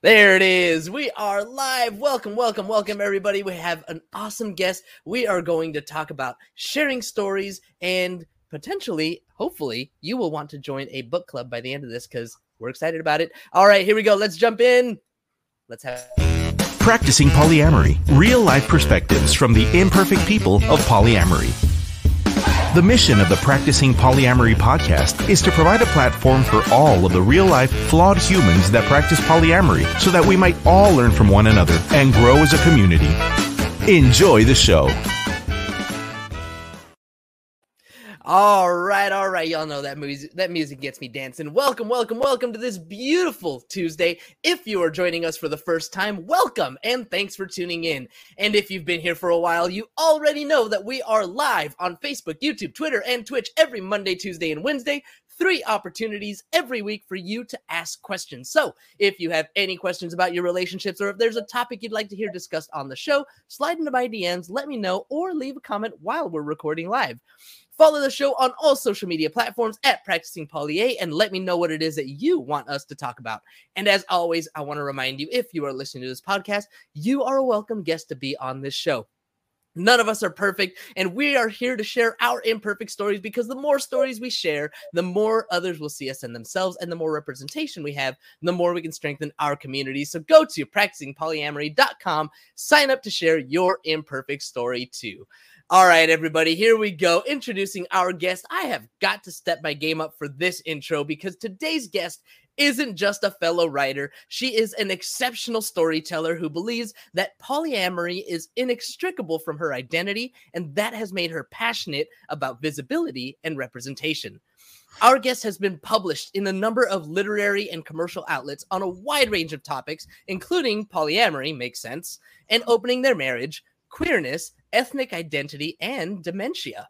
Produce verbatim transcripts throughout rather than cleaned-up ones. There it is. We are live. Welcome, welcome, welcome, everybody. We have an awesome guest. We are going to talk about sharing stories and potentially, hopefully, you will want to join a book club by the end of this because we're excited about it. All right, here we go. Let's jump in. Let's have Practicing Polyamory, real-life perspectives from the imperfect people of polyamory. The mission of the Practicing Polyamory podcast is to provide a platform for all of the real-life, flawed humans that practice polyamory so that we might all learn from one another and grow as a community. Enjoy the show. All right, all right. Y'all know that music, that music gets me dancing. Welcome, welcome, welcome to this beautiful Tuesday. If you are joining us for the first time, welcome and thanks for tuning in. And if you've been here for a while, you already know that we are live on Facebook, YouTube, Twitter, and Twitch every Monday, Tuesday, and Wednesday. Three opportunities every week for you to ask questions. So if you have any questions about your relationships or if there's a topic you'd like to hear discussed on the show, slide into my D Ms, let me know, or leave a comment while we're recording live. Follow the show on all social media platforms at Practicing Poly and let me know what it is that you want us to talk about. And as always, I want to remind you, if you are listening to this podcast, you are a welcome guest to be on this show. None of us are perfect, and we are here to share our imperfect stories because the more stories we share, the more others will see us in themselves, and the more representation we have, the more we can strengthen our community. So go to practicing polyamory dot com, sign up to share your imperfect story too. All right, everybody, here we go. Introducing our guest. I have got to step my game up for this intro because today's guest isn't just a fellow writer. She is an exceptional storyteller who believes that polyamory is inextricable from her identity, and that has made her passionate about visibility and representation. Our guest has been published in a number of literary and commercial outlets on a wide range of topics, including polyamory, makes sense, and opening their marriage, queerness, ethnic identity, and dementia.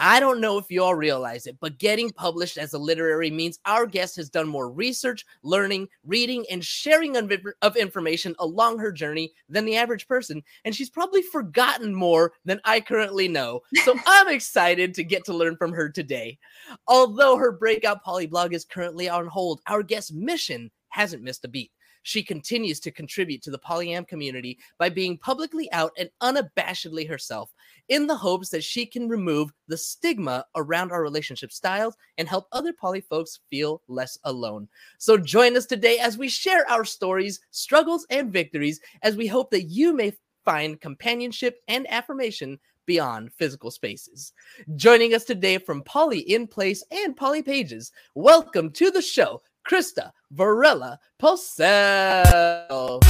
I don't know if you all realize it, but getting published as a literary means our guest has done more research, learning, reading, and sharing of information along her journey than the average person, and she's probably forgotten more than I currently know, so I'm excited to get to learn from her today. Although her breakout polyblog is currently on hold, our guest's mission hasn't missed a beat. She continues to contribute to the polyam community by being publicly out and unabashedly herself in the hopes that she can remove the stigma around our relationship styles and help other poly folks feel less alone. So join us today as we share our stories, struggles, and victories, as we hope that you may find companionship and affirmation beyond physical spaces. Joining us today from Poly in Place and Poly Pages, welcome to the show, Krista Varela Purcell.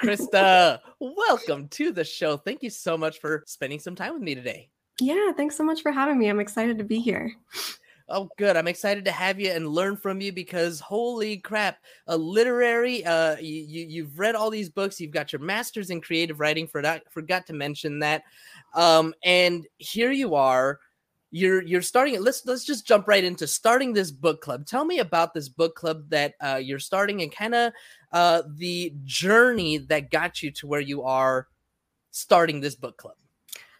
Krista, welcome to the show. Thank you so much for spending some time with me today. Yeah, thanks so much for having me. I'm excited to be here. Oh, good. I'm excited to have you and learn from you because holy crap, a literary, uh, you, you, you've read all these books. You've got your master's in creative writing. For that, forgot to mention that. Um, and here you are, you're, you're starting it. Let's, let's just jump right into starting this book club. Tell me about this book club that uh, you're starting and kind of uh, the journey that got you to where you are starting this book club.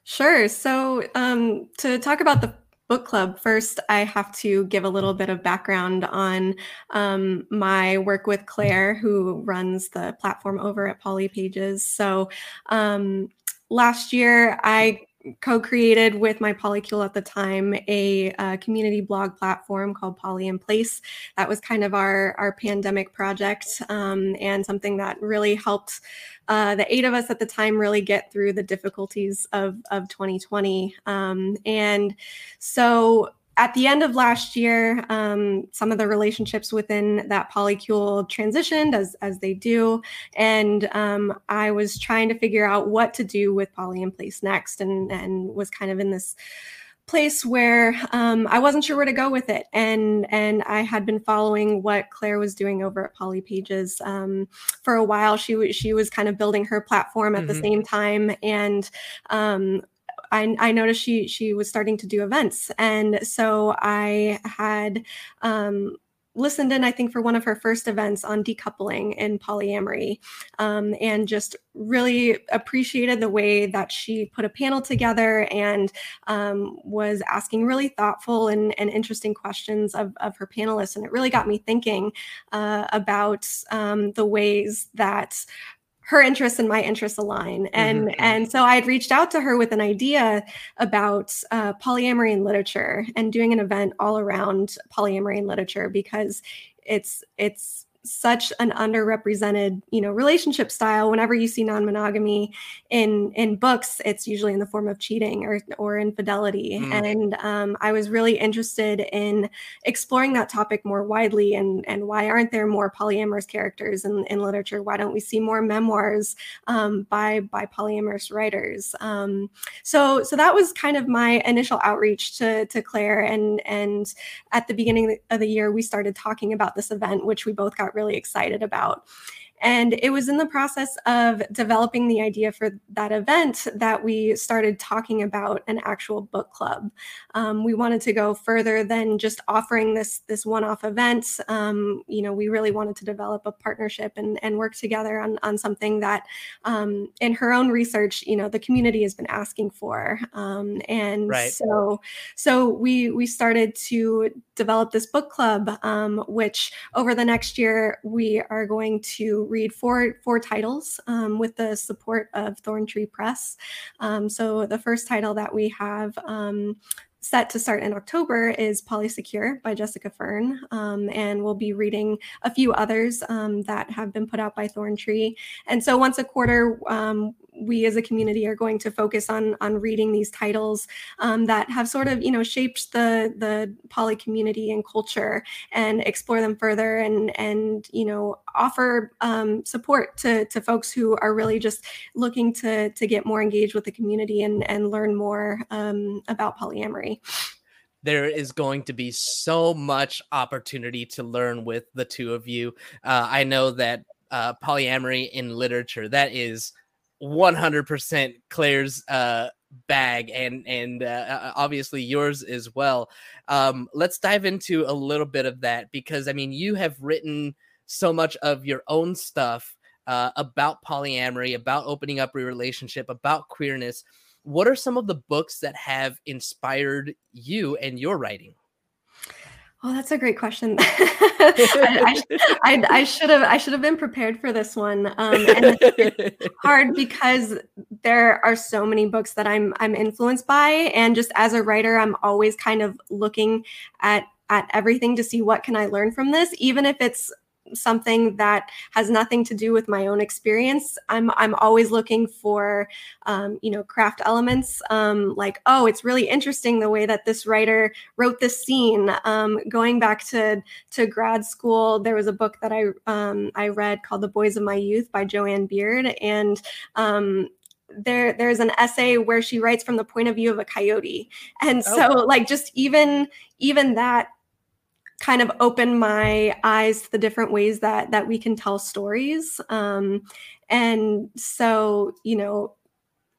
Sure. So um, to talk about the book club, first, I have to give a little bit of background on um, my work with Claire, who runs the platform over at Poly Pages. So um, last year, I co-created with my polycule at the time a, a community blog platform called Poly in Place. That was kind of our, our pandemic project um, and something that really helped Uh, the eight of us at the time really get through the difficulties of, of twenty twenty. Um, and so at the end of last year, um, some of the relationships within that polycule transitioned as, as they do. And um, I was trying to figure out what to do with Poly in Place next and, and was kind of in this place where um, I wasn't sure where to go with it. And and I had been following what Claire was doing over at Poly Pages um, for a while. She, she was kind of building her platform at mm-hmm. the same time. And um, I, I noticed she, she was starting to do events. And so I had um, listened in, I think, for one of her first events on decoupling in polyamory, um, and just really appreciated the way that she put a panel together and um, was asking really thoughtful and, and interesting questions of, of her panelists. And it really got me thinking uh, about um, the ways that her interests and my interests align. And, mm-hmm. and so I had reached out to her with an idea about uh, polyamory and literature and doing an event all around polyamory and literature, because it's, it's such an underrepresented, you know, relationship style. Whenever you see non-monogamy in, in books, it's usually in the form of cheating or, or infidelity. Mm. And um, I was really interested in exploring that topic more widely, and, and why aren't there more polyamorous characters in, in literature? Why don't we see more memoirs um, by, by polyamorous writers? Um, so, so that was kind of my initial outreach to, to Claire. And, and at the beginning of the year, we started talking about this event, which we both got really excited about. And it was in the process of developing the idea for that event that we started talking about an actual book club. Um, we wanted to go further than just offering this, this one-off event. Um, you know, we really wanted to develop a partnership and, and work together on, on something that, um, in her own research, you know, the community has been asking for. Um, and right. so, so we we started to develop this book club, um, which over the next year we are going to read four four titles um, with the support of Thorntree Press. Um, so the first title that we have um, set to start in October is Polysecure by Jessica Fern. Um, and we'll be reading a few others um, that have been put out by Thorntree. And so once a quarter, um, we as a community are going to focus on, on reading these titles um, that have sort of, you know, shaped the, the poly community and culture, and explore them further and, and you know, offer um, support to, to folks who are really just looking to, to get more engaged with the community and, and learn more um, about polyamory. There is going to be so much opportunity to learn with the two of you. Uh, I know that uh, polyamory in literature, that is one hundred percent Claire's uh, bag, and and uh, obviously yours as well. Um, let's dive into a little bit of that, because, I mean, you have written so much of your own stuff uh, about polyamory, about opening up your relationship, about queerness. What are some of the books that have inspired you and your writing? Oh, that's a great question. I, I, I should have I should have been prepared for this one. Um, and it's hard because there are so many books that I'm I'm influenced by, and just as a writer, I'm always kind of looking at at everything to see what can I learn from this, even if it's something that has nothing to do with my own experience. I'm I'm always looking for, um, you know, craft elements, um, like, oh, it's really interesting the way that this writer wrote this scene. Um, going back to, to grad school, there was a book that I, um, I read called The Boys of My Youth by Joanne Beard. And um, there there's an essay where she writes from the point of view of a coyote. And so oh. like just even even that kind of opened my eyes to the different ways that that we can tell stories. Um, and so, you know,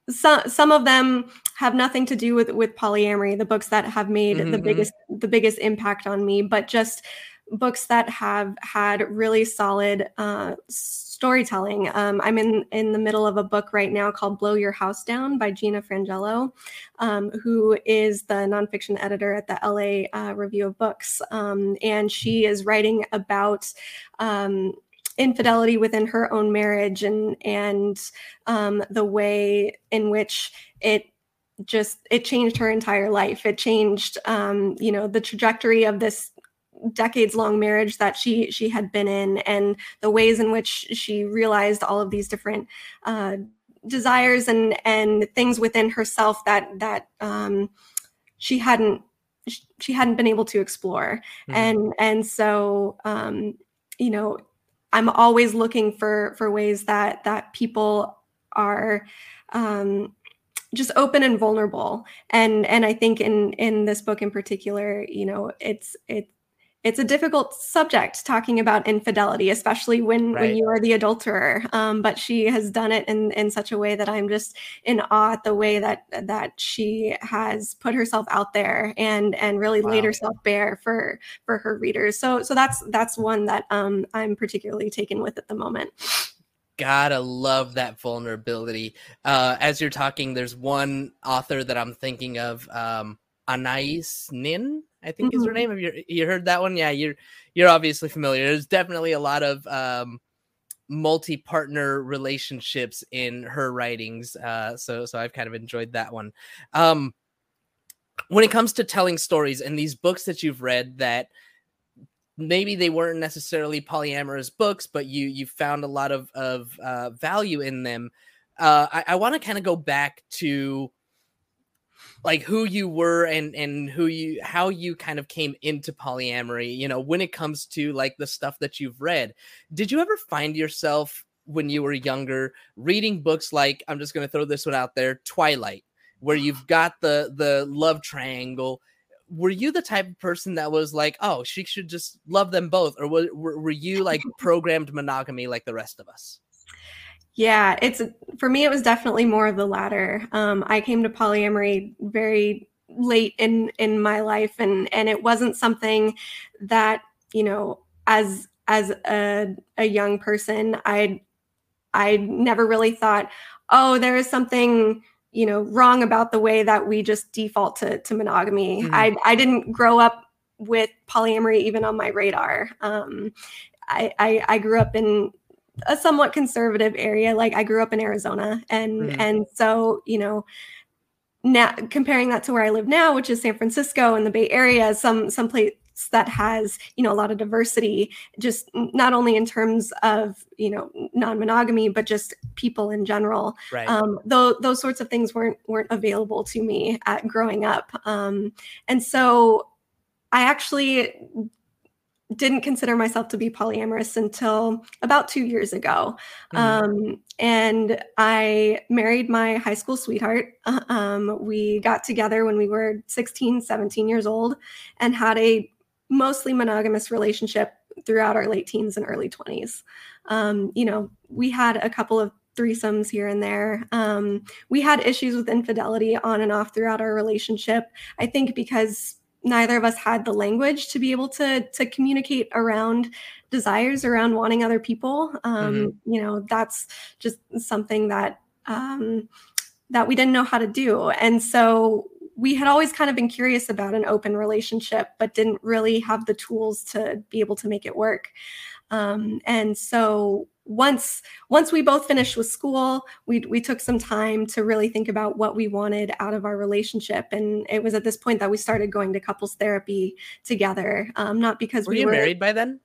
some some of them have nothing to do with, with polyamory, the books that have made mm-hmm. the biggest the biggest impact on me, but just books that have had really solid uh, storytelling. Um, I'm in, in the middle of a book right now called Blow Your House Down by Gina Frangello, um, who is the nonfiction editor at the L A uh, Review of Books. Um, and she is writing about um, infidelity within her own marriage and, and um, the way in which it just, it changed her entire life. It changed, um, you know, the trajectory of this decades-long marriage that she she had been in, and the ways in which she realized all of these different uh, desires and and things within herself that that um, she hadn't she hadn't been able to explore, mm-hmm. and and so um, you know, I'm always looking for for ways that that people are. Um, just open and vulnerable, and and I think in in this book in particular, you know, it's it's it's a difficult subject, talking about infidelity, especially when, right. when you are the adulterer. Um, but she has done it in, in such a way that I'm just in awe at the way that that she has put herself out there and and really wow. laid herself bare for for her readers. So so that's that's one that um, I'm particularly taken with at the moment. Gotta love that vulnerability. Uh, as you're talking, there's one author that I'm thinking of, um, Anais Nin. I think mm-hmm. is her name. Have you, you heard that one? Yeah, you're you're obviously familiar. There's definitely a lot of um, multi-partner relationships in her writings. Uh, so so I've kind of enjoyed that one. Um, when it comes to telling stories and these books that you've read that maybe they weren't necessarily polyamorous books, but you you found a lot of, of uh, value in them. Uh, I, I want to kind of go back to like who you were and, and who you, how you kind of came into polyamory, you know, when it comes to like the stuff that you've read. Did you ever find yourself when you were younger reading books like, I'm just going to throw this one out there, Twilight, where you've got the, the love triangle? Were you the type of person that was like, oh, she should just love them both? Or were, were you like programmed monogamy like the rest of us? Yeah, it's for me, it was definitely more of the latter. Um, I came to polyamory very late in, in my life, and, and it wasn't something that, you know, as as a, a young person, I I never really thought, oh, there is something, you know, wrong about the way that we just default to, to monogamy. Mm-hmm. I I didn't grow up with polyamory even on my radar. Um, I, I I grew up in a somewhat conservative area. Like I grew up in Arizona, and mm-hmm. and so, you know, now comparing that to where I live now, which is San Francisco and the Bay Area, some some place that has, you know, a lot of diversity, just not only in terms of, you know, non-monogamy, but just people in general. Right. Um, though those sorts of things weren't weren't available to me at growing up, um, and so I actually didn't consider myself to be polyamorous until about two years ago. Mm-hmm. Um, and I married my high school sweetheart. Uh, um, we got together when we were sixteen, seventeen years old, and had a mostly monogamous relationship throughout our late teens and early twenties. Um, you know, we had a couple of threesomes here and there. Um, we had issues with infidelity on and off throughout our relationship, I think because neither of us had the language to be able to, to communicate around desires, around wanting other people. Um, mm-hmm. You know, that's just something that, um, that we didn't know how to do. And so we had always kind of been curious about an open relationship, but didn't really have the tools to be able to make it work. Um, and so once once we both finished with school, we we took some time to really think about what we wanted out of our relationship, and it was at this point that we started going to couples therapy together. Um, not because were we you were married by then.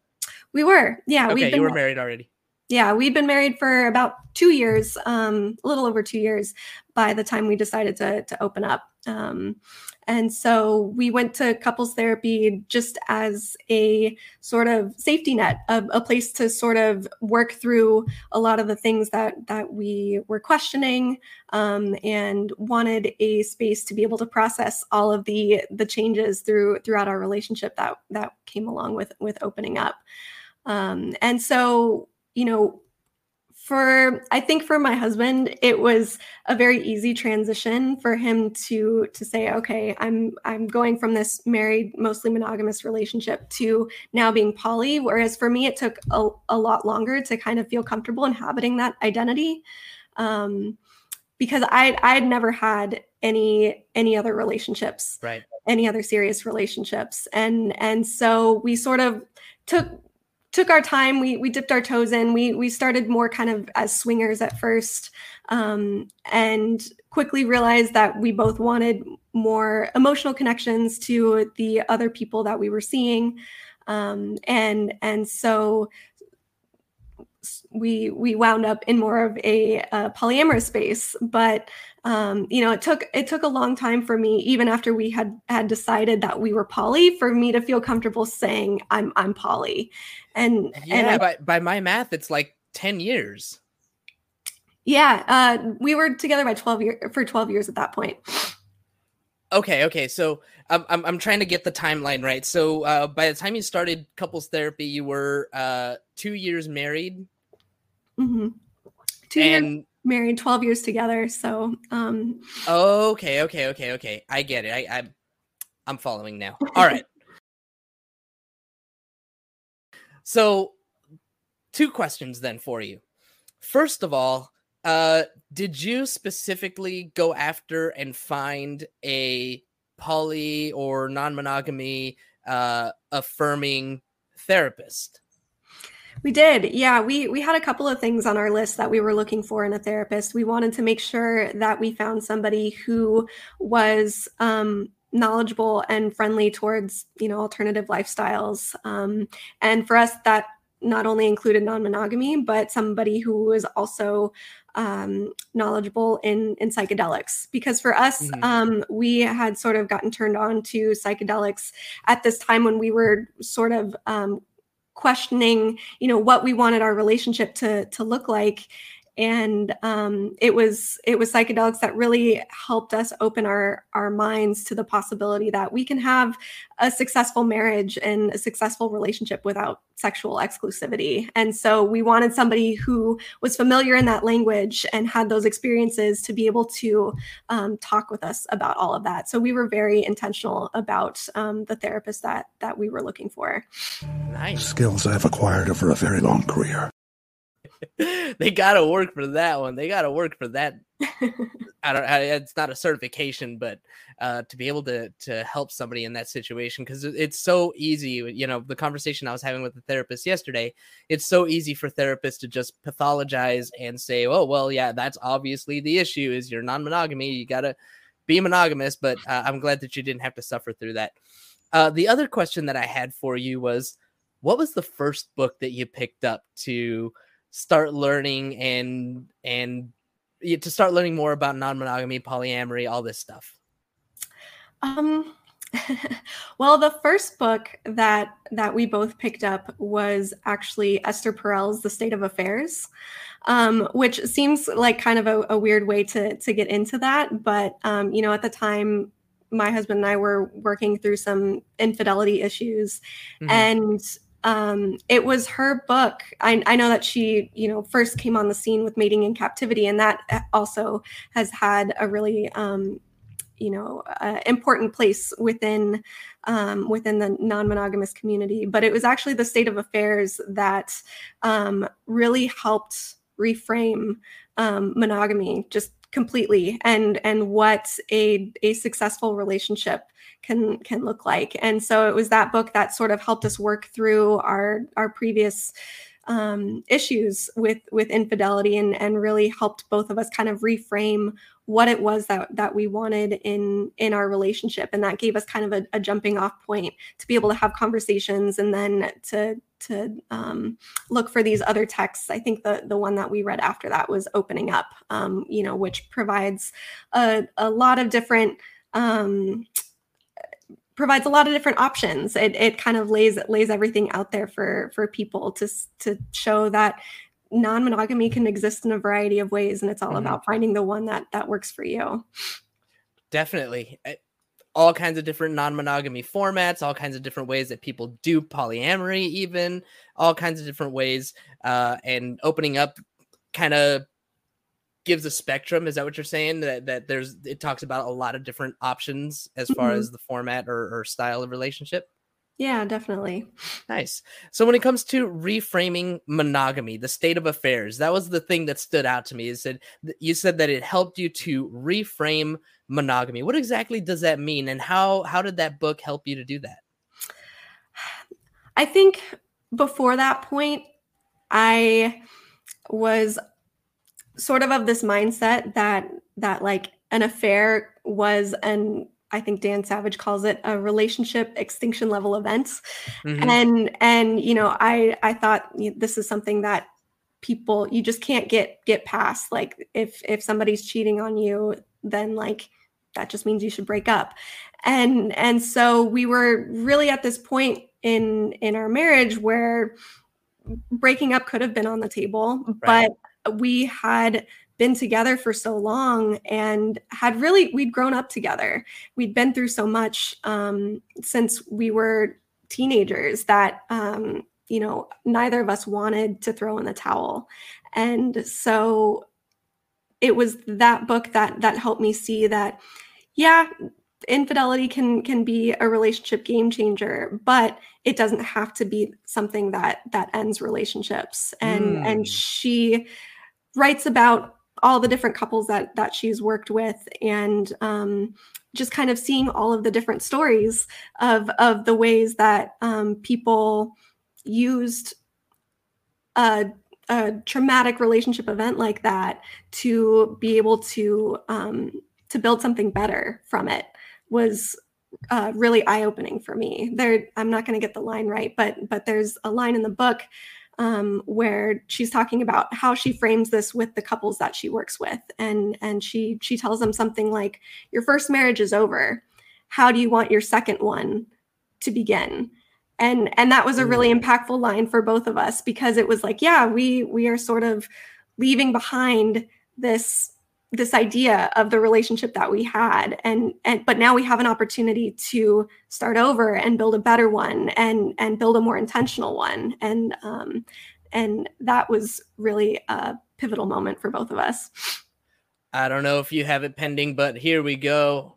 We were, yeah. Okay, we'd been, you were married already. Yeah, we'd been married for about two years, um, a little over two years, by the time we decided to to open up. Um, and so we went to couples therapy just as a sort of safety net, a, a place to sort of work through a lot of the things that that we were questioning, um, and wanted a space to be able to process all of the the changes through throughout our relationship that that came along with with opening up. Um, and so, you know, For I think for my husband, it was a very easy transition for him to to say, okay, I'm I'm going from this married, mostly monogamous relationship to now being poly. Whereas for me, it took a, a lot longer to kind of feel comfortable inhabiting that identity, um, because I I'd never had any any other relationships, right? Any other serious relationships, and and so we sort of took. took our time. We we dipped our toes in. We we started more kind of as swingers at first, um, and quickly realized that we both wanted more emotional connections to the other people that we were seeing, um, and and so we we wound up in more of a, a polyamorous space. But um, you know, it took it took a long time for me, even after we had had decided that we were poly, for me to feel comfortable saying I'm I'm poly. And yeah, and I, by, by my math, it's like ten years. Yeah, uh, we were together by twelve years for twelve years at that point. Okay, okay. So um, I'm I'm trying to get the timeline right. So uh, by the time you started couples therapy, you were uh, two years married. Mm-hmm. Two and... years married, twelve years together. So. Um... Okay, okay, okay, okay. I get it. I, I I'm following now. All right. So, two questions then for you. First of all, uh, did you specifically go after and find a poly or non-monogamy uh, affirming therapist? We did. Yeah, we we had a couple of things on our list that we were looking for in a therapist. We wanted to make sure that we found somebody who was um, knowledgeable and friendly towards, you know, alternative lifestyles. Um, and for us, that not only included non-monogamy, but somebody who was also um, knowledgeable in, in psychedelics. Because for us, mm-hmm. um, we had sort of gotten turned on to psychedelics at this time when we were sort of um, questioning, you know, what we wanted our relationship to, to look like. And um, it was it was psychedelics that really helped us open our, our minds to the possibility that we can have a successful marriage and a successful relationship without sexual exclusivity. And so we wanted somebody who was familiar in that language and had those experiences to be able to um, talk with us about all of that. So we were very intentional about um, the therapist that that we were looking for. Nice. Skills I've acquired over a very long career. They gotta work for that one. They gotta work for that. I don't. I, it's not a certification, but uh, to be able to to help somebody in that situation, because it's so easy. You know, the conversation I was having with the therapist yesterday. It's so easy for therapists to just pathologize and say, "Oh, well, yeah, that's obviously the issue. Is your non-monogamy? You gotta be monogamous." But uh, I'm glad that you didn't have to suffer through that. Uh, the other question that I had for you was, what was the first book that you picked up to start learning and and to start learning more about non-monogamy, polyamory, all this stuff? Um, well, the first book that that we both picked up was actually Esther Perel's The State of Affairs, um, which seems like kind of a, a weird way to to get into that. But, um, you know, at the time, my husband and I were working through some infidelity issues, mm-hmm. and Um, it was her book. I, I know that she, you know, first came on the scene with Mating in Captivity, and that also has had a really, um, you know, uh, important place within um, within the non-monogamous community. But it was actually The State of Affairs that um, really helped reframe um, monogamy just completely, and and what a a successful relationship can can look like. And so it was that book that sort of helped us work through our our previous um, issues with with infidelity, and and really helped both of us kind of reframe what it was that that we wanted in in our relationship, and that gave us kind of a, a jumping off point to be able to have conversations, and then to to um, look for these other texts. I think the the one that we read after that was Opening Up, um, you know, which provides a a lot of different. Um, provides a lot of different options. It it kind of lays lays everything out there for for people to to show that non-monogamy can exist in a variety of ways, and it's all mm-hmm. about finding the one that that works for you. Definitely. All kinds of different non-monogamy formats, all kinds of different ways that people do polyamory, even all kinds of different ways, uh, and Opening Up kind of gives a spectrum. Is that what you're saying? That that there's it talks about a lot of different options as far mm-hmm. as the format or, or style of relationship. Yeah, definitely. Nice. So when it comes to reframing monogamy, The State of Affairs, that was the thing that stood out to me. You said you said that it helped you to reframe monogamy. What exactly does that mean, and how how did that book help you to do that? I think before that point, I was sort of of this mindset that that like an affair was an, I think Dan Savage calls it, a relationship extinction level event. Mm-hmm. And and you know, I I thought this is something that people, you just can't get get past. Like if if somebody's cheating on you, then like that just means you should break up. And and so we were really at this point in in our marriage where breaking up could have been on the table, right. But we had been together for so long and had really, we'd grown up together. We'd been through so much um, since we were teenagers that, um, you know, neither of us wanted to throw in the towel. And so it was that book that that helped me see that, yeah, infidelity can can be a relationship game changer, but it doesn't have to be something that that ends relationships. And mm. and she writes about all the different couples that that she's worked with, and um, just kind of seeing all of the different stories of of the ways that um, people used a, a traumatic relationship event like that to be able to um, to build something better from it was uh, really eye-opening for me. There, I'm not going to get the line right, but but there's a line in the book Um, where she's talking about how she frames this with the couples that she works with. And, and she, she tells them something like, your first marriage is over. How do you want your second one to begin? And, and that was a really impactful line for both of us, because it was like, yeah, we, we are sort of leaving behind this, this idea of the relationship that we had. And, and, but now we have an opportunity to start over and build a better one, and, and build a more intentional one. And, um, and that was really a pivotal moment for both of us. I don't know if you have it pending, but here we go.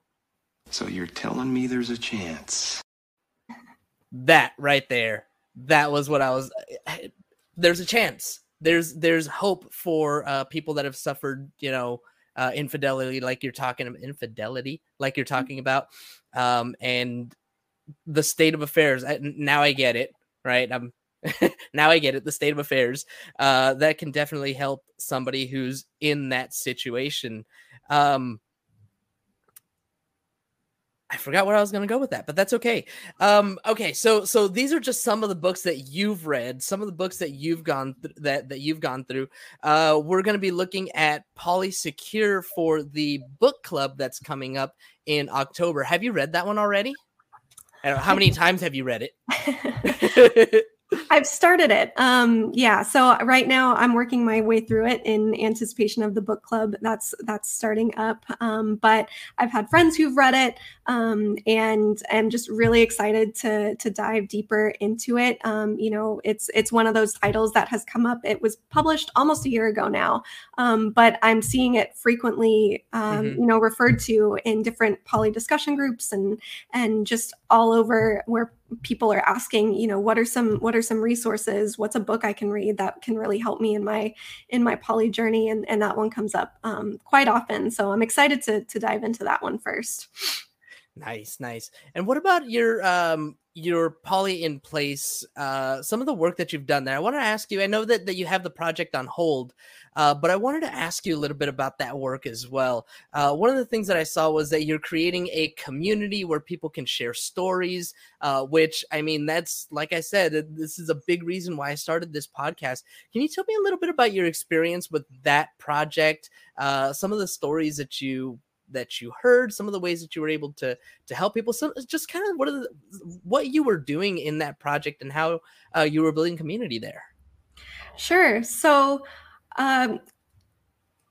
So you're telling me there's a chance. That right there. That was what I was, there's a chance. There's, there's hope for uh, people that have suffered, you know, Uh, infidelity, like you're talking about, infidelity, like you're talking about, um, and the state of affairs. I, now I get it, right? I'm now I get it. The state of affairs uh, that can definitely help somebody who's in that situation. Um, I forgot where I was going to go with that, but that's okay. Um, okay, so so these are just some of the books that you've read, some of the books that you've gone th- that that you've gone through. Uh, we're going to be looking at Polysecure for the book club that's coming up in October. Have you read that one already? I don't know, how many times have you read it? I've started it. Um, yeah. So right now I'm working my way through it in anticipation of the book club that's, that's starting up. Um, but I've had friends who've read it. Um, and I'm just really excited to, to dive deeper into it. Um, you know, it's, it's one of those titles that has come up. It was published almost a year ago now. Um, but I'm seeing it frequently, um, mm-hmm. you know, referred to in different poly discussion groups and, and just all over where people are asking, you know, what are some, what are some resources? What's a book I can read that can really help me in my, in my poly journey? And, and that one comes up um, quite often. So I'm excited to, to dive into that one first. Nice, nice. And what about your, um, your Poly in Place, uh, some of the work that you've done there? I want to ask you, I know that, that you have the project on hold, uh, but I wanted to ask you a little bit about that work as well. Uh, one of the things that I saw was that you're creating a community where people can share stories, uh, which, I mean, that's, like I said, this is a big reason why I started this podcast. Can you tell me a little bit about your experience with that project? Uh, some of the stories that you that you heard, some of the ways that you were able to, to help people. So just kind of what are the, what you were doing in that project and how uh, you were building community there. Sure. So, um,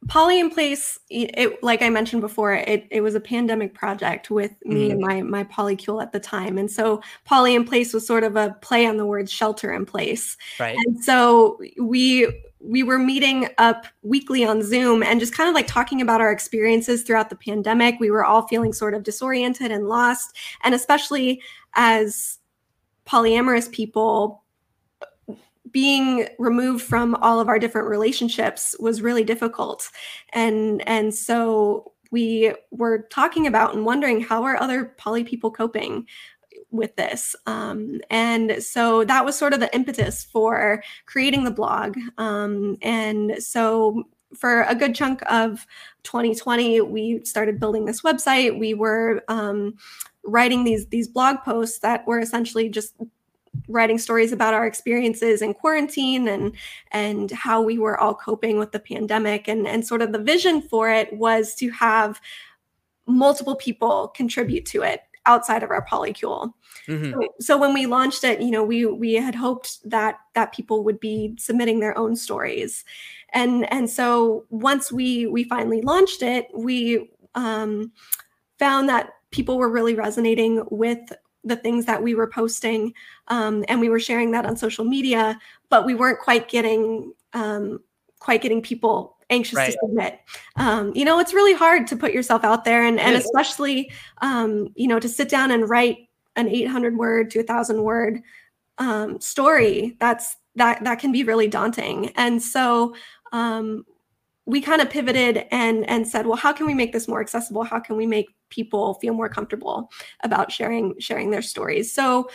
Poly in Place, it, like I mentioned before, it, it was a pandemic project with me mm-hmm. and my my polycule at the time. And so Poly in Place was sort of a play on the word shelter in place. Right. And so we we were meeting up weekly on Zoom and just kind of like talking about our experiences throughout the pandemic. We were all feeling sort of disoriented and lost. And especially as polyamorous people, being removed from all of our different relationships was really difficult. And, and so we were talking about and wondering, how are other poly people coping with this? Um, and so that was sort of the impetus for creating the blog. Um, and so for a good chunk of twenty twenty, we started building this website. We were um, writing these, these blog posts that were essentially just writing stories about our experiences in quarantine and and how we were all coping with the pandemic. And, and sort of the vision for it was to have multiple people contribute to it outside of our polycule. Mm-hmm. So, so when we launched it, you know, we we had hoped that that people would be submitting their own stories. And and so once we we finally launched it, we um, found that people were really resonating with the things that we were posting, um, and we were sharing that on social media, but we weren't quite getting um, quite getting people anxious right. to submit. Um, you know, it's really hard to put yourself out there, and, and especially um, you know, to sit down and write an eight hundred word to a thousand word um, story. That's that that can be really daunting, and so. Um, we kind of pivoted and, and said, well, how can we make this more accessible? How can we make people feel more comfortable about sharing, sharing their stories? So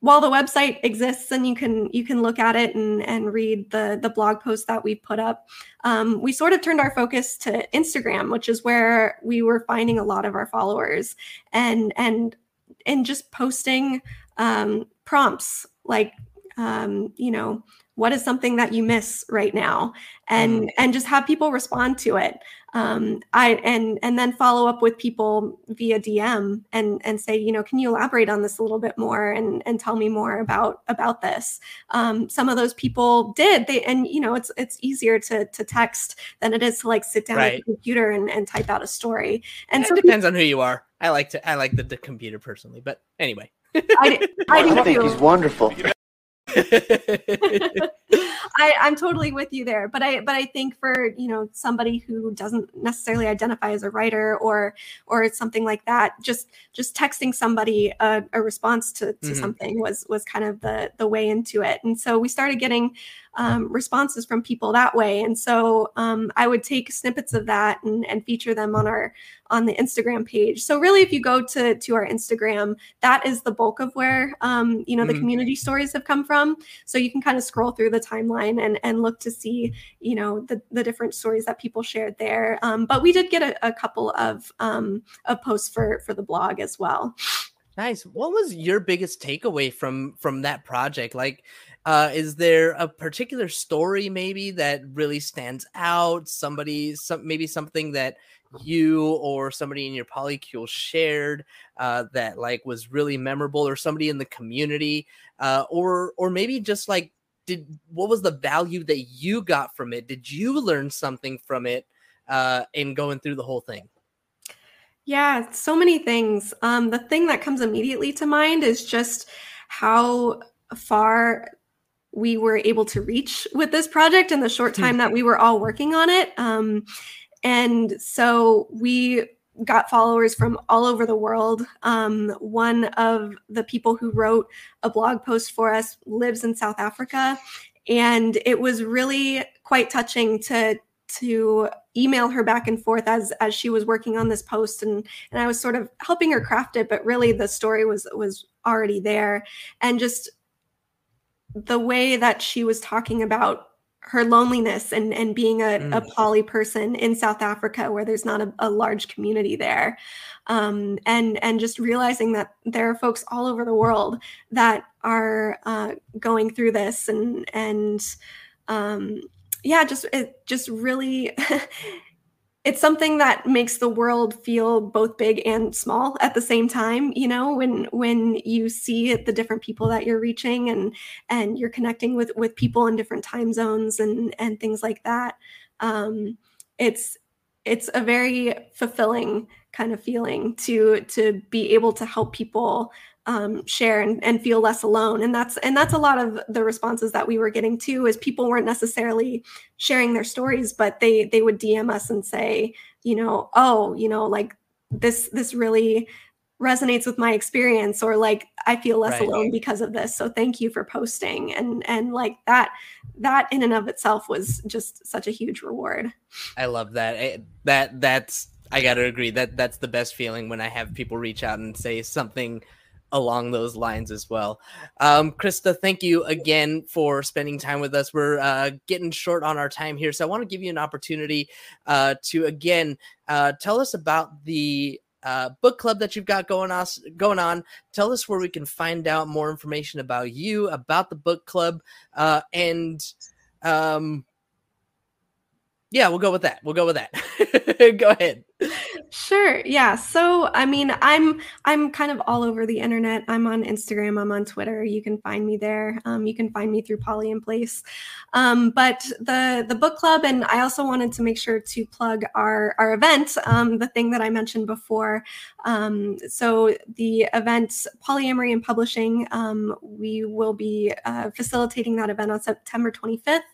while the website exists and you can, you can look at it and, and read the, the blog post that we put up, um, we sort of turned our focus to Instagram, which is where we were finding a lot of our followers, and, and, and just posting, um, prompts like, um, you know, what is something that you miss right now, and mm. and just have people respond to it. Um, I and and then follow up with people via D M and and say, you know, can you elaborate on this a little bit more and and tell me more about about this? Um, some of those people did. They and you know, it's it's easier to to text than it is to like sit down right. at the computer and, and type out a story. And, and so it depends people, on who you are. I like to I like the, the computer personally, but anyway, I, I, I think he's wonderful. I, I'm totally with you there, but I but I think for, you know, somebody who doesn't necessarily identify as a writer or or something like that, just just texting somebody a, a response to, to mm-hmm. something was was kind of the the way into it, and so we started getting um, responses from people that way, and so um, I would take snippets of that and, and feature them on our on the Instagram page. So really, if you go to to our Instagram, that is the bulk of where um, you know the mm-hmm. community stories have come from. So you can kind of scroll through the timeline and, and look to see, you know, the, the different stories that people shared there. Um, but we did get a, a couple of um, of posts for for the blog as well. Nice. What was your biggest takeaway from from that project? Like, uh, is there a particular story maybe that really stands out? Somebody, some maybe something that you or somebody in your polycule shared uh, that like was really memorable, or somebody in the community, uh, or or maybe just like did what was the value that you got from it? Did you learn something from it uh, in going through the whole thing? Yeah, so many things. Um, the thing that comes immediately to mind is just how far we were able to reach with this project in the short time that we were all working on it. Um, And so we got followers from all over the world. Um, one of the people who wrote a blog post for us lives in South Africa. And it was really quite touching to to email her back and forth as as she was working on this post. And, and I was sort of helping her craft it, but really the story was was already there. And just the way that she was talking about her loneliness and, and being a, mm. a poly person in South Africa where there's not a, a large community there. Um, and, and just realizing that there are folks all over the world that are uh, going through this and, and um, yeah, just, it just really, it's something that makes the world feel both big and small at the same time, you know, when, when you see the different people that you're reaching and, and you're connecting with, with people in different time zones and, and things like that. Um, it's, it's a very fulfilling kind of feeling to, to be able to help people Um, share and, and feel less alone. And that's and that's a lot of the responses that we were getting too, is people weren't necessarily sharing their stories, but they they would D M us and say, you know, oh, you know, like this this really resonates with my experience, or like I feel less right. alone because of this. So thank you for posting. And and like that that in and of itself was just such a huge reward. I love that. I, that that's I gotta agree that that's the best feeling when I have people reach out and say something along those lines as well. Um, Krista, thank you again for spending time with us. We're uh, getting short on our time here, so I want to give you an opportunity uh, to, again, uh, tell us about the uh, book club that you've got going on, going on. Tell us where we can find out more information about you, about the book club, uh, and um, yeah, we'll go with that. We'll go with that. Go ahead. Sure. Yeah. So, I mean, I'm I'm kind of all over the internet. I'm on Instagram. I'm on Twitter. You can find me there. Um, you can find me through Poly in Place. Um, but the the book club, and I also wanted to make sure to plug our our event, um, the thing that I mentioned before. Um, so the event, Polyamory and Publishing, um, we will be uh, facilitating that event on September twenty-fifth.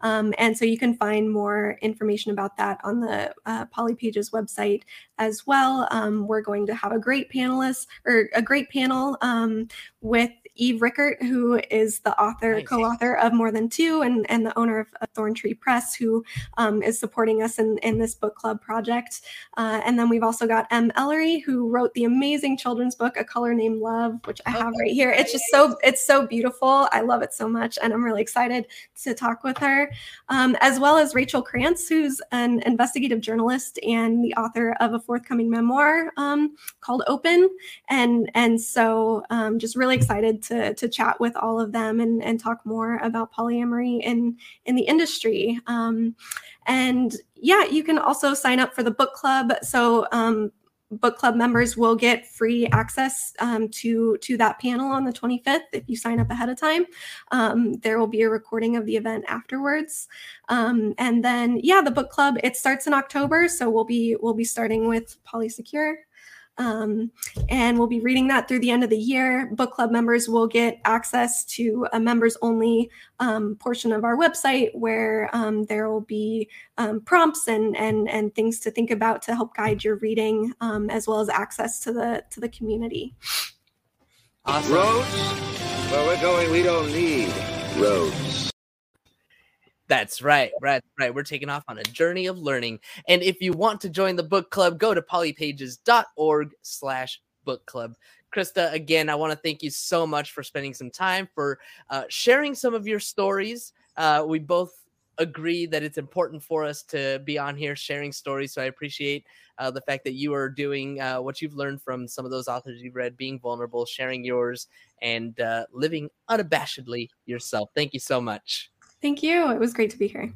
Um, and so you can find more information about that on the uh, Poly Pages website as well. Um, we're going to have a great panelist or a great panel um, with Eve Rickert, who is the author, nice. co-author of More Than Two, and, and the owner of, of Thorntree Press, who um, is supporting us in, in this book club project. Uh, and then we've also got M. Ellery, who wrote the amazing children's book, A Color Named Love, which I have right here. It's just so, it's so beautiful. I love it so much. And I'm really excited to talk with her, um, as well as Rachel Krantz, who's an investigative journalist and the author of a forthcoming memoir um, called Open. And, and so um, just really excited To, to chat with all of them and, and talk more about polyamory in, in the industry. Um, and yeah, you can also sign up for the book club. So um, book club members will get free access um, to, to that panel on the twenty-fifth if you sign up ahead of time. Um, there will be a recording of the event afterwards. Um, and then, yeah, the book club, it starts in October. So we'll be, we'll be starting with Polysecure. Um, and we'll be reading that through the end of the year. Book club members will get access to a members only um, portion of our website where um, there will be um, prompts and, and, and things to think about to help guide your reading, um, as well as access to the, to the community. Awesome. Roads? Where we're going, we don't need roads. That's right, right, right. We're taking off on a journey of learning. And if you want to join the book club, go to polypages.org slash book club. Krista, again, I want to thank you so much for spending some time, for uh, sharing some of your stories. Uh, we both agree that it's important for us to be on here sharing stories. So I appreciate uh, the fact that you are doing uh, what you've learned from some of those authors you've read, being vulnerable, sharing yours, and uh, living unabashedly yourself. Thank you so much. Thank you. It was great to be here.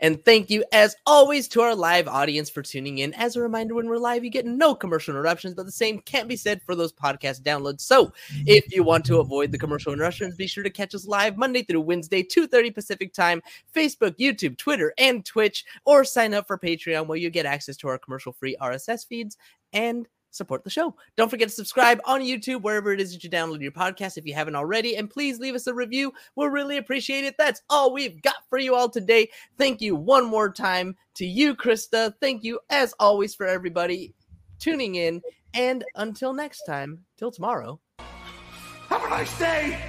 And thank you, as always, to our live audience for tuning in. As a reminder, when we're live, you get no commercial interruptions, but the same can't be said for those podcast downloads. So if you want to avoid the commercial interruptions, be sure to catch us live Monday through Wednesday, two thirty Pacific time, Facebook, YouTube, Twitter, and Twitch, or sign up for Patreon where you get access to our commercial-free R S S feeds and support the show. Don't forget to subscribe on YouTube, wherever it is that you download your podcast, if you haven't already. And please leave us a review. We'll really appreciate it. That's all we've got for you all today. Thank you one more time to you, Krista. Thank you, as always, for everybody tuning in. And until next time, till tomorrow. Have a nice day.